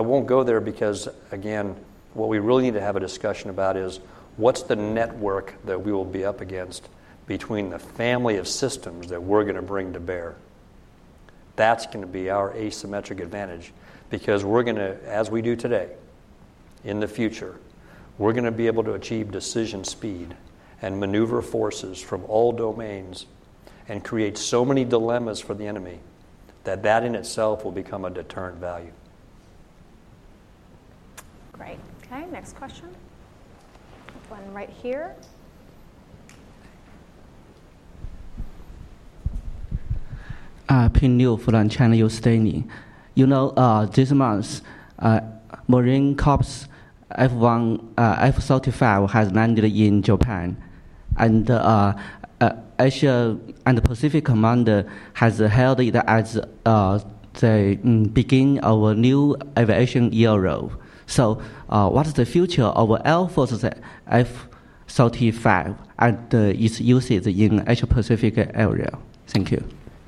won't go there because, again, what we really need to have a discussion about is what's the network that we will be up against between the family of systems that we're going to bring to bear. That's going to be our asymmetric advantage because we're going to, as we do today, in the future, we're going to be able to achieve decision speed and maneuver forces from all domains and create so many dilemmas for the enemy that in itself will become a deterrent value. Great. Okay, next question. One right here. Ping Liu from China Yostani. This month, Marine Corps F-35 has landed in Japan, and Asia and the Pacific Command has held it as the beginning of a new aviation era. So what is the future of Air Force's F-35 and its usage in Asia-Pacific area? Thank you.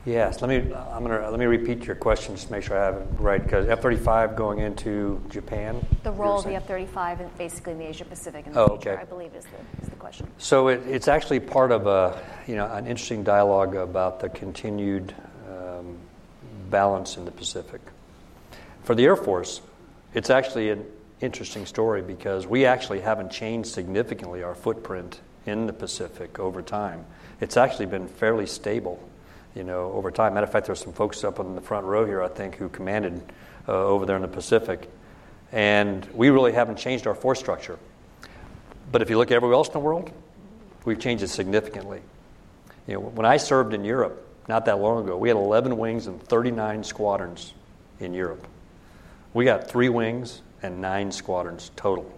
Yes, let me repeat your question just to make sure I have it right, because F-35 going into Japan? The role of the F-35 and basically in the Asia-Pacific in the future, okay. I believe is the question. So it's actually part of an interesting dialogue about the continued balance in the Pacific. For the Air Force, it's actually an interesting story because we actually haven't changed significantly our footprint in the Pacific over time. It's actually been fairly stable. Over time. Matter of fact, there's some folks up on the front row here, I think, who commanded over there in the Pacific. And we really haven't changed our force structure. But if you look at everywhere else in the world, we've changed it significantly. When I served in Europe not that long ago, we had 11 wings and 39 squadrons in Europe. We got 3 wings and 9 squadrons total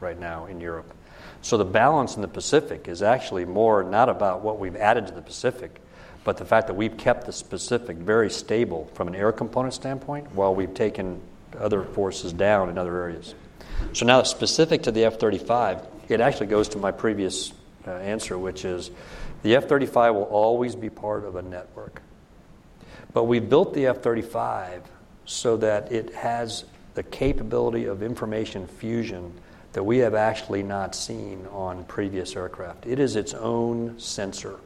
right now in Europe. So the balance in the Pacific is actually more not about what we've added to the Pacific, but the fact that we've kept the Pacific very stable from an air component standpoint while we've taken other forces down in other areas. So now specific to the F-35, it actually goes to my previous answer, which is the F-35 will always be part of a network. But we built the F-35 so that it has the capability of information fusion that we have actually not seen on previous aircraft. It is its own sensor.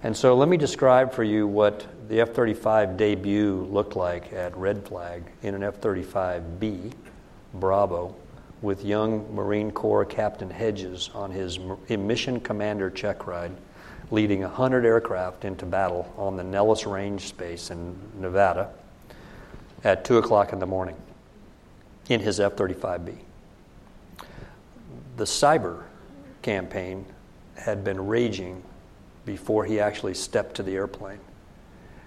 And so let me describe for you what the F-35 debut looked like at Red Flag in an F-35B, Bravo, with young Marine Corps Captain Hedges on his mission commander check ride, leading 100 aircraft into battle on the Nellis Range Space in Nevada at 2 o'clock in the morning in his F-35B. The cyber campaign had been raging before he actually stepped to the airplane.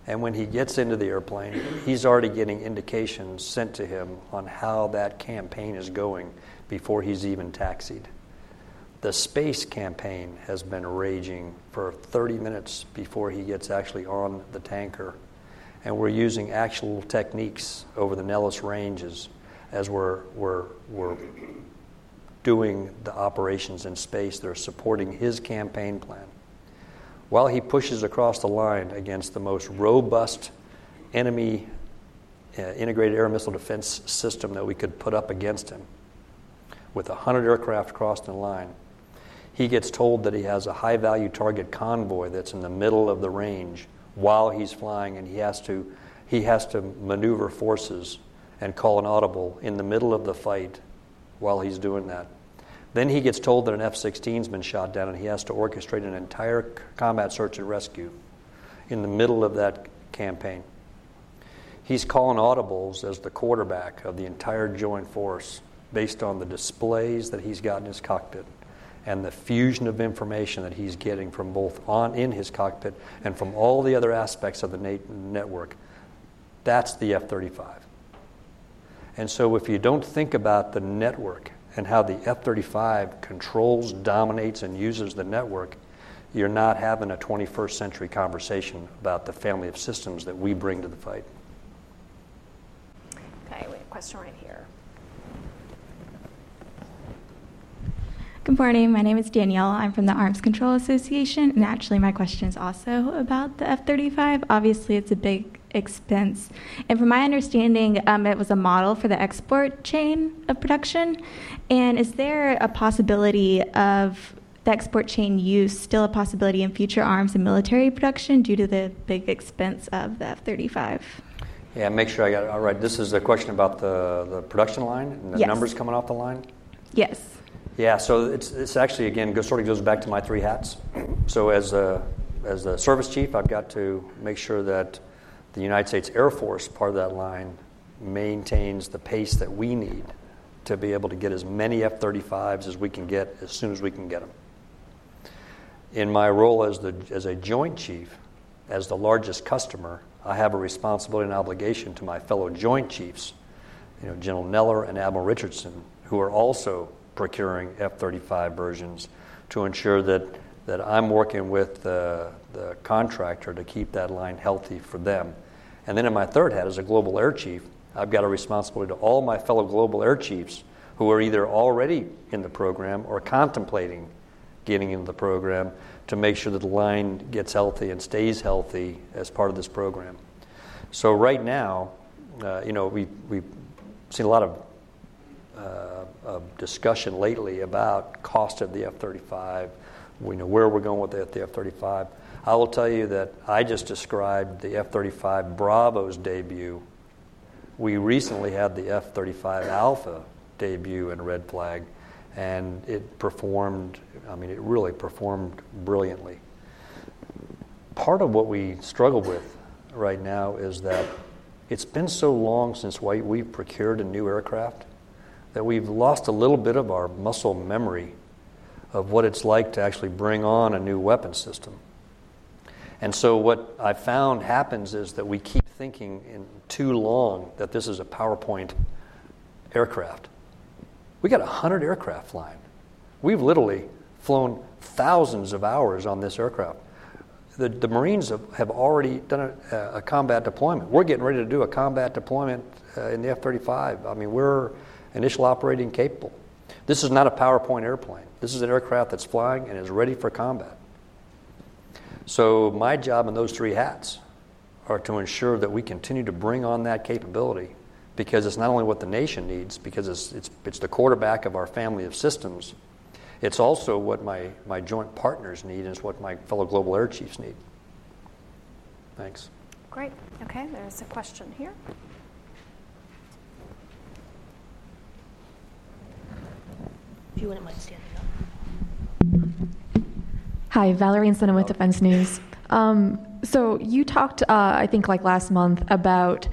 And when he gets into the airplane, he's already getting indications sent to him on how that campaign is going before he's even taxied. The space campaign has been raging for 30 minutes before he gets actually on the tanker. And we're using actual techniques over the Nellis ranges as we're doing the operations in space. They're supporting his campaign plan. While he pushes across the line against the most robust enemy integrated air missile defense system that we could put up against him, with 100 aircraft crossed in line, he gets told that he has a high-value target convoy that's in the middle of the range while he's flying, and he has to maneuver forces and call an audible in the middle of the fight while he's doing that. Then he gets told that an F-16's been shot down and he has to orchestrate an entire combat search and rescue in the middle of that campaign. He's calling audibles as the quarterback of the entire joint force based on the displays that he's got in his cockpit and the fusion of information that he's getting from both in his cockpit and from all the other aspects of the network. That's the F-35. And so if you don't think about the network and how the F-35 controls, dominates, and uses the network, you're not having a 21st century conversation about the family of systems that we bring to the fight. Okay, we have a question right here. Good morning, my name is Danielle. I'm from the Arms Control Association, and actually my question is also about the F-35. Obviously, it's a big expense. And from my understanding, it was a model for the export chain of production. And is there a possibility of the export chain use still a possibility in future arms and military production due to the big expense of the F-35? Yeah, make sure I got it all right. This is a question about the production line and the numbers coming off the line? Yes. Yeah, so it's actually, again, sort of goes back to my three hats. So as a service chief, I've got to make sure that the United States Air Force, part of that line, maintains the pace that we need to be able to get as many F-35s as we can get as soon as we can get them. In my role as a joint chief, as the largest customer, I have a responsibility and obligation to my fellow joint chiefs, General Neller and Admiral Richardson, who are also procuring F-35 versions to ensure that I'm working with the contractor to keep that line healthy for them. And then in my third hat, as a global air chief, I've got a responsibility to all my fellow global air chiefs who are either already in the program or contemplating getting into the program to make sure that the line gets healthy and stays healthy as part of this program. So right now, we've seen a lot of discussion lately about cost of the F-35. We know where we're going with the F-35. I will tell you that I just described the F-35 Bravo's debut. We recently had the F-35 Alpha debut in Red Flag, and it performed, it really performed brilliantly. Part of what we struggle with right now is that it's been so long since we've procured a new aircraft that we've lost a little bit of our muscle memory of what it's like to actually bring on a new weapon system. And so what I found happens is that we keep thinking in too long that this is a PowerPoint aircraft. We got 100 aircraft flying. We've literally flown thousands of hours on this aircraft. The Marines have already done a combat deployment. We're getting ready to do a combat deployment in the F-35. We're initial operating capable. This is not a PowerPoint airplane. This is an aircraft that's flying and is ready for combat. So my job in those three hats are to ensure that we continue to bring on that capability, because it's not only what the nation needs, because it's the quarterback of our family of systems, it's also what my joint partners need, and it's what my fellow global air chiefs need. Thanks. Great. Okay, there's a question here. If you wouldn't mind standing up. Hi, Valerie Insana with Defense News. So you talked, I think, last month about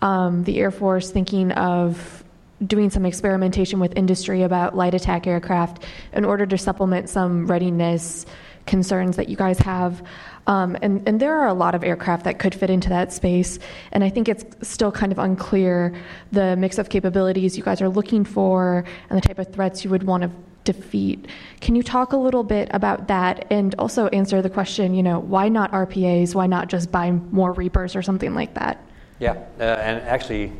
the Air Force thinking of doing some experimentation with industry about light attack aircraft in order to supplement some readiness concerns that you guys have. And there are a lot of aircraft that could fit into that space. And I think it's still kind of unclear the mix of capabilities you guys are looking for and the type of threats you would want to defeat. Can you talk a little bit about that and also answer the question, why not RPAs? Why not just buy more Reapers or something like that? Yeah, and actually,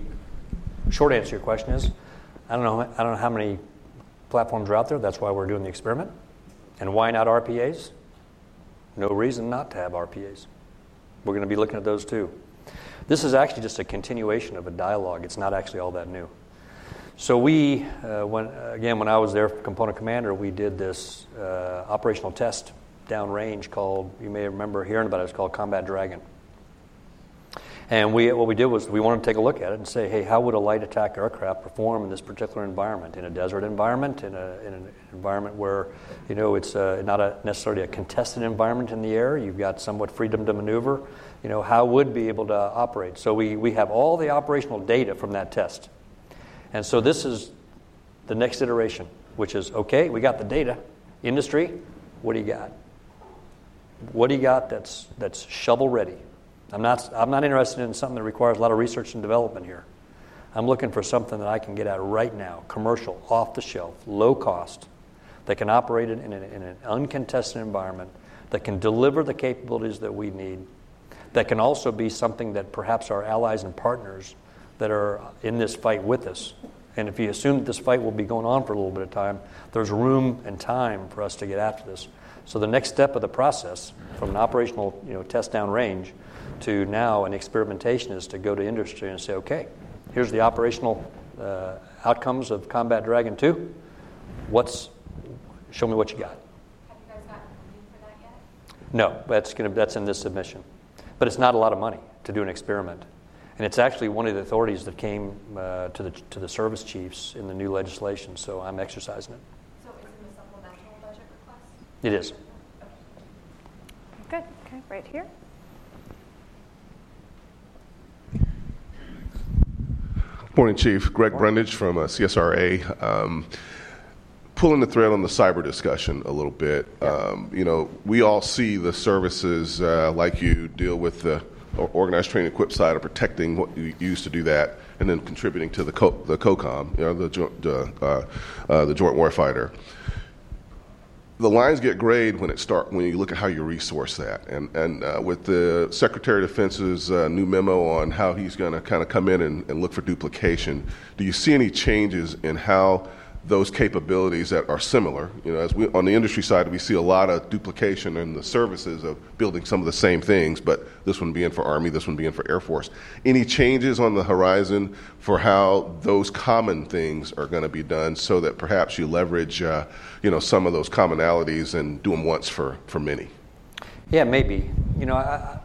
short answer to your question is, I don't know how many platforms are out there. That's why we're doing the experiment. And why not RPAs? No reason not to have RPAs. We're going to be looking at those too. This is actually just a continuation of a dialogue. It's not actually all that new. So we, when I was their component commander, we did this operational test downrange called, you may remember hearing about it, it's called Combat Dragon. And what we did was we wanted to take a look at it and say, hey, how would a light attack aircraft perform in this particular environment, in a desert environment, in an environment where, it's not necessarily a contested environment in the air. You've got somewhat freedom to maneuver. How would be able to operate? So we have all the operational data from that test. And so this is the next iteration, which is, okay, we got the data. Industry, what do you got? What do you got that's shovel ready? I'm not interested in something that requires a lot of research and development here. I'm looking for something that I can get at right now, commercial, off the shelf, low cost, that can operate in an uncontested environment, that can deliver the capabilities that we need, that can also be something that perhaps our allies and partners that are in this fight with us. And if you assume that this fight will be going on for a little bit of time, there's room and time for us to get after this. So the next step of the process, from an operational test down range to now an experimentation, is to go to industry and say, okay, here's the operational outcomes of Combat Dragon 2. Show me what you got. Have you guys gotten money for that yet? No, that's in this submission. But it's not a lot of money to do an experiment. And it's actually one of the authorities that came to the service chiefs in the new legislation, so I'm exercising it. So it's in the supplemental budget request? It is. Good. Okay, right here. Morning, Chief. Greg Brundage from CSRA. Pulling the thread on the cyber discussion a little bit. Yeah. We all see the services like you deal with the organized training equip side of protecting what you use to do that, and then contributing to the COCOM, the Joint Warfighter. The lines get grayed when you look at how you resource that, and with the Secretary of Defense's new memo on how he's going to kind of come in and look for duplication, do you see any changes in how those capabilities that are similar. You know, as we, on the industry side, we see a lot of duplication in the services of building some of the same things, but this one being for Army, this one being for Air Force. Any changes on the horizon for how those common things are going to be done so that perhaps you leverage, you know, some of those commonalities and do them once for many? Yeah, maybe. You know,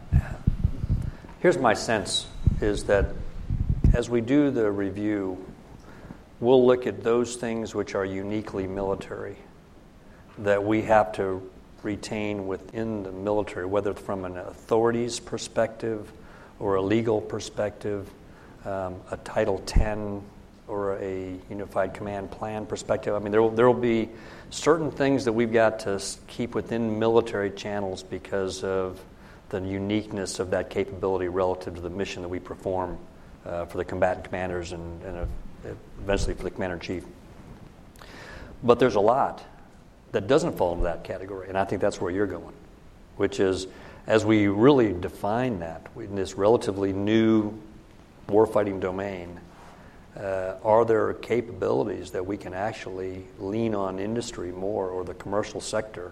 here's my sense is that as we do the review, we'll look at those things which are uniquely military that we have to retain within the military, whether from an authorities perspective or a legal perspective, a Title 10 or a Unified Command Plan perspective. I mean, there will be certain things that we've got to keep within military channels because of the uniqueness of that capability relative to the mission that we perform for the combatant commanders and eventually for the commander-in-chief. But there's a lot that doesn't fall into that category, and I think that's where you're going, which is as we really define that in this relatively new warfighting domain, are there capabilities that we can actually lean on industry more or the commercial sector,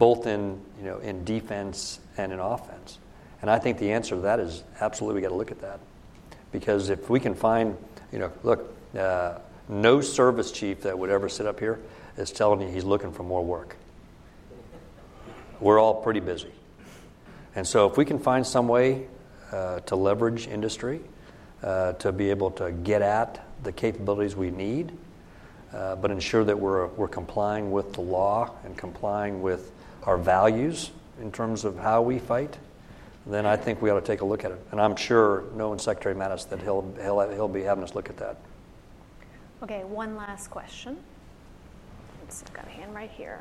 both in, you know, in defense and in offense? And I think the answer to that is absolutely we got to look at that, because if we can find, you know, look, no service chief that would ever sit up here is telling you he's looking for more work. We're all pretty busy. And so if we can find some way to leverage industry, to be able to get at the capabilities we need, but ensure that we're complying with the law and complying with our values in terms of how we fight, then I think we ought to take a look at it. And I'm sure, knowing Secretary Mattis, that he'll be having us look at that. Okay, one last question. Let's see, I've got a hand right here.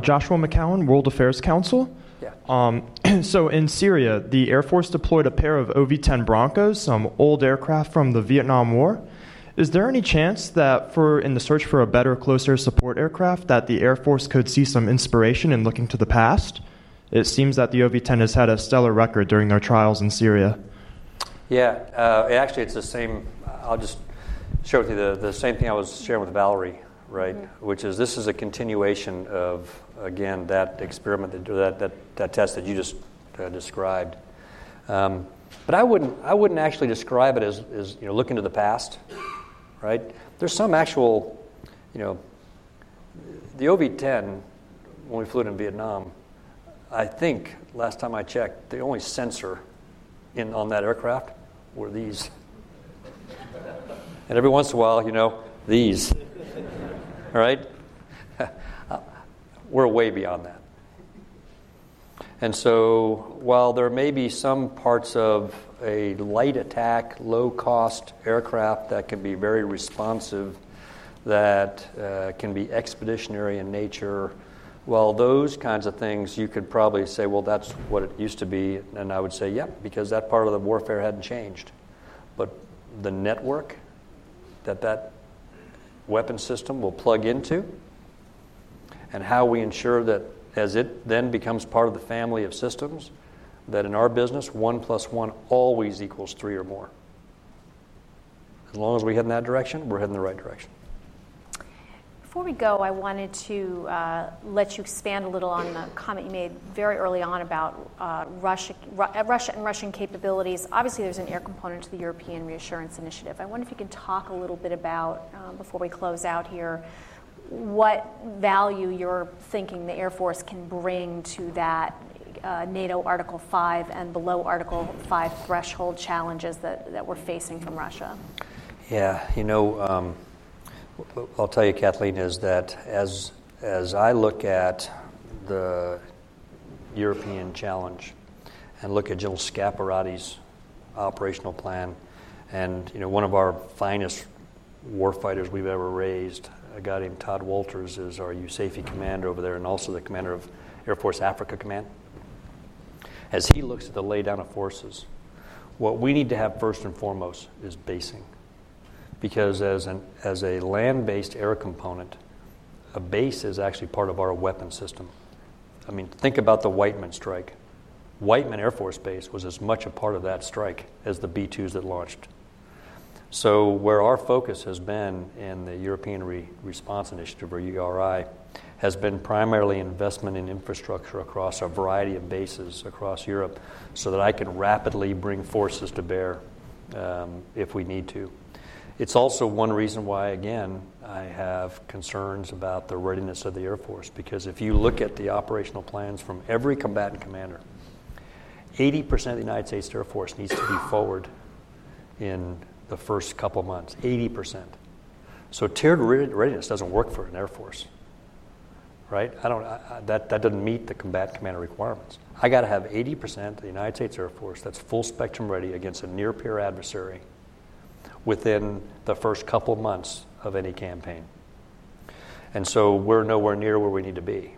Joshua McCowan, World Affairs Council. Yeah. So in Syria, the Air Force deployed a pair of OV-10 Broncos, some old aircraft from the Vietnam War. Is there any chance that in the search for a better, closer support aircraft that the Air Force could see some inspiration in looking to the past? It seems that the OV-10 has had a stellar record during their trials in Syria. Yeah, actually it's the same. I'll just share with you the same thing I was sharing with Valerie, right? Mm-hmm. Which is this is a continuation of, again, that experiment, that test that you just described. But I wouldn't actually describe it as you know, looking to the past. Right? There's some actual, you know, the OV-10, when we flew it in Vietnam, I think, last time I checked, the only sensor on that aircraft were these. And every once in a while, you know, these. All right? We're way beyond that. And so while there may be some parts of a light attack, low-cost aircraft that can be very responsive, that can be expeditionary in nature, well, those kinds of things you could probably say, well, that's what it used to be, and I would say, yep, because that part of the warfare hadn't changed. But the network that weapon system will plug into and how we ensure that as it then becomes part of the family of systems, that in our business, 1 plus 1 always equals 3 or more. As long as we head in that direction, we're heading in the right direction. Before we go, I wanted to let you expand a little on the comment you made very early on about Russia and Russian capabilities. Obviously, there's an air component to the European Reassurance Initiative. I wonder if you can talk a little bit about, before we close out here, what value you're thinking the Air Force can bring to that NATO Article 5 and below Article 5 threshold challenges that we're facing from Russia. Yeah, you know, I'll tell you, Kathleen, is that as I look at the European challenge and look at General Scaparotti's operational plan, and, you know, one of our finest warfighters we've ever raised, a guy named Todd Walters, is our USAFE commander over there and also the commander of Air Force Africa Command. As he looks at the laydown of forces, what we need to have first and foremost is basing. Because as a land-based air component, a base is actually part of our weapon system. I mean, think about the Whiteman strike. Whiteman Air Force Base was as much a part of that strike as the B-2s that launched. So where our focus has been in the European Response Initiative, or ERI, has been primarily investment in infrastructure across a variety of bases across Europe so that I can rapidly bring forces to bear if we need to. It's also one reason why, again, I have concerns about the readiness of the Air Force, because if you look at the operational plans from every combatant commander, 80% of the United States Air Force needs to be forward in the first couple months, 80%. So tiered readiness doesn't work for an Air Force, right? That doesn't meet the combat commander requirements. I got to have 80% of the United States Air Force that's full spectrum ready against a near peer adversary within the first couple months of any campaign. And so we're nowhere near where we need to be.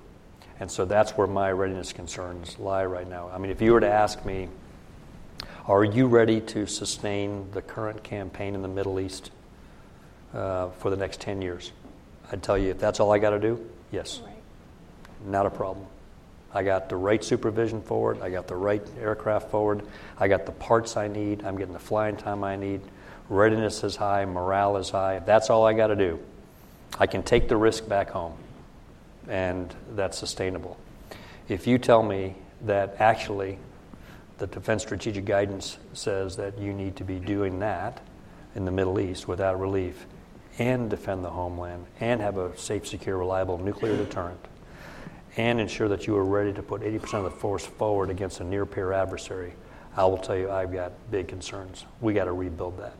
And so that's where my readiness concerns lie right now. I mean, if you were to ask me, are you ready to sustain the current campaign in the Middle East for the next 10 years? I'd tell you, if that's all I got to do, yes. Right. Not a problem. I got the right supervision forward. I got the right aircraft forward. I got the parts I need. I'm getting the flying time I need. Readiness is high. Morale is high. If that's all I got to do, I can take the risk back home, and that's sustainable. If you tell me that actually the Defense Strategic Guidance says that you need to be doing that in the Middle East without relief and defend the homeland and have a safe, secure, reliable nuclear deterrent and ensure that you are ready to put 80% of the force forward against a near-peer adversary, I will tell you I've got big concerns. We got to rebuild that.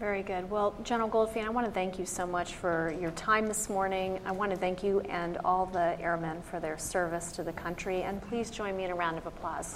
Very good. Well, General Goldfein, I want to thank you so much for your time this morning. I want to thank you and all the airmen for their service to the country. And please join me in a round of applause.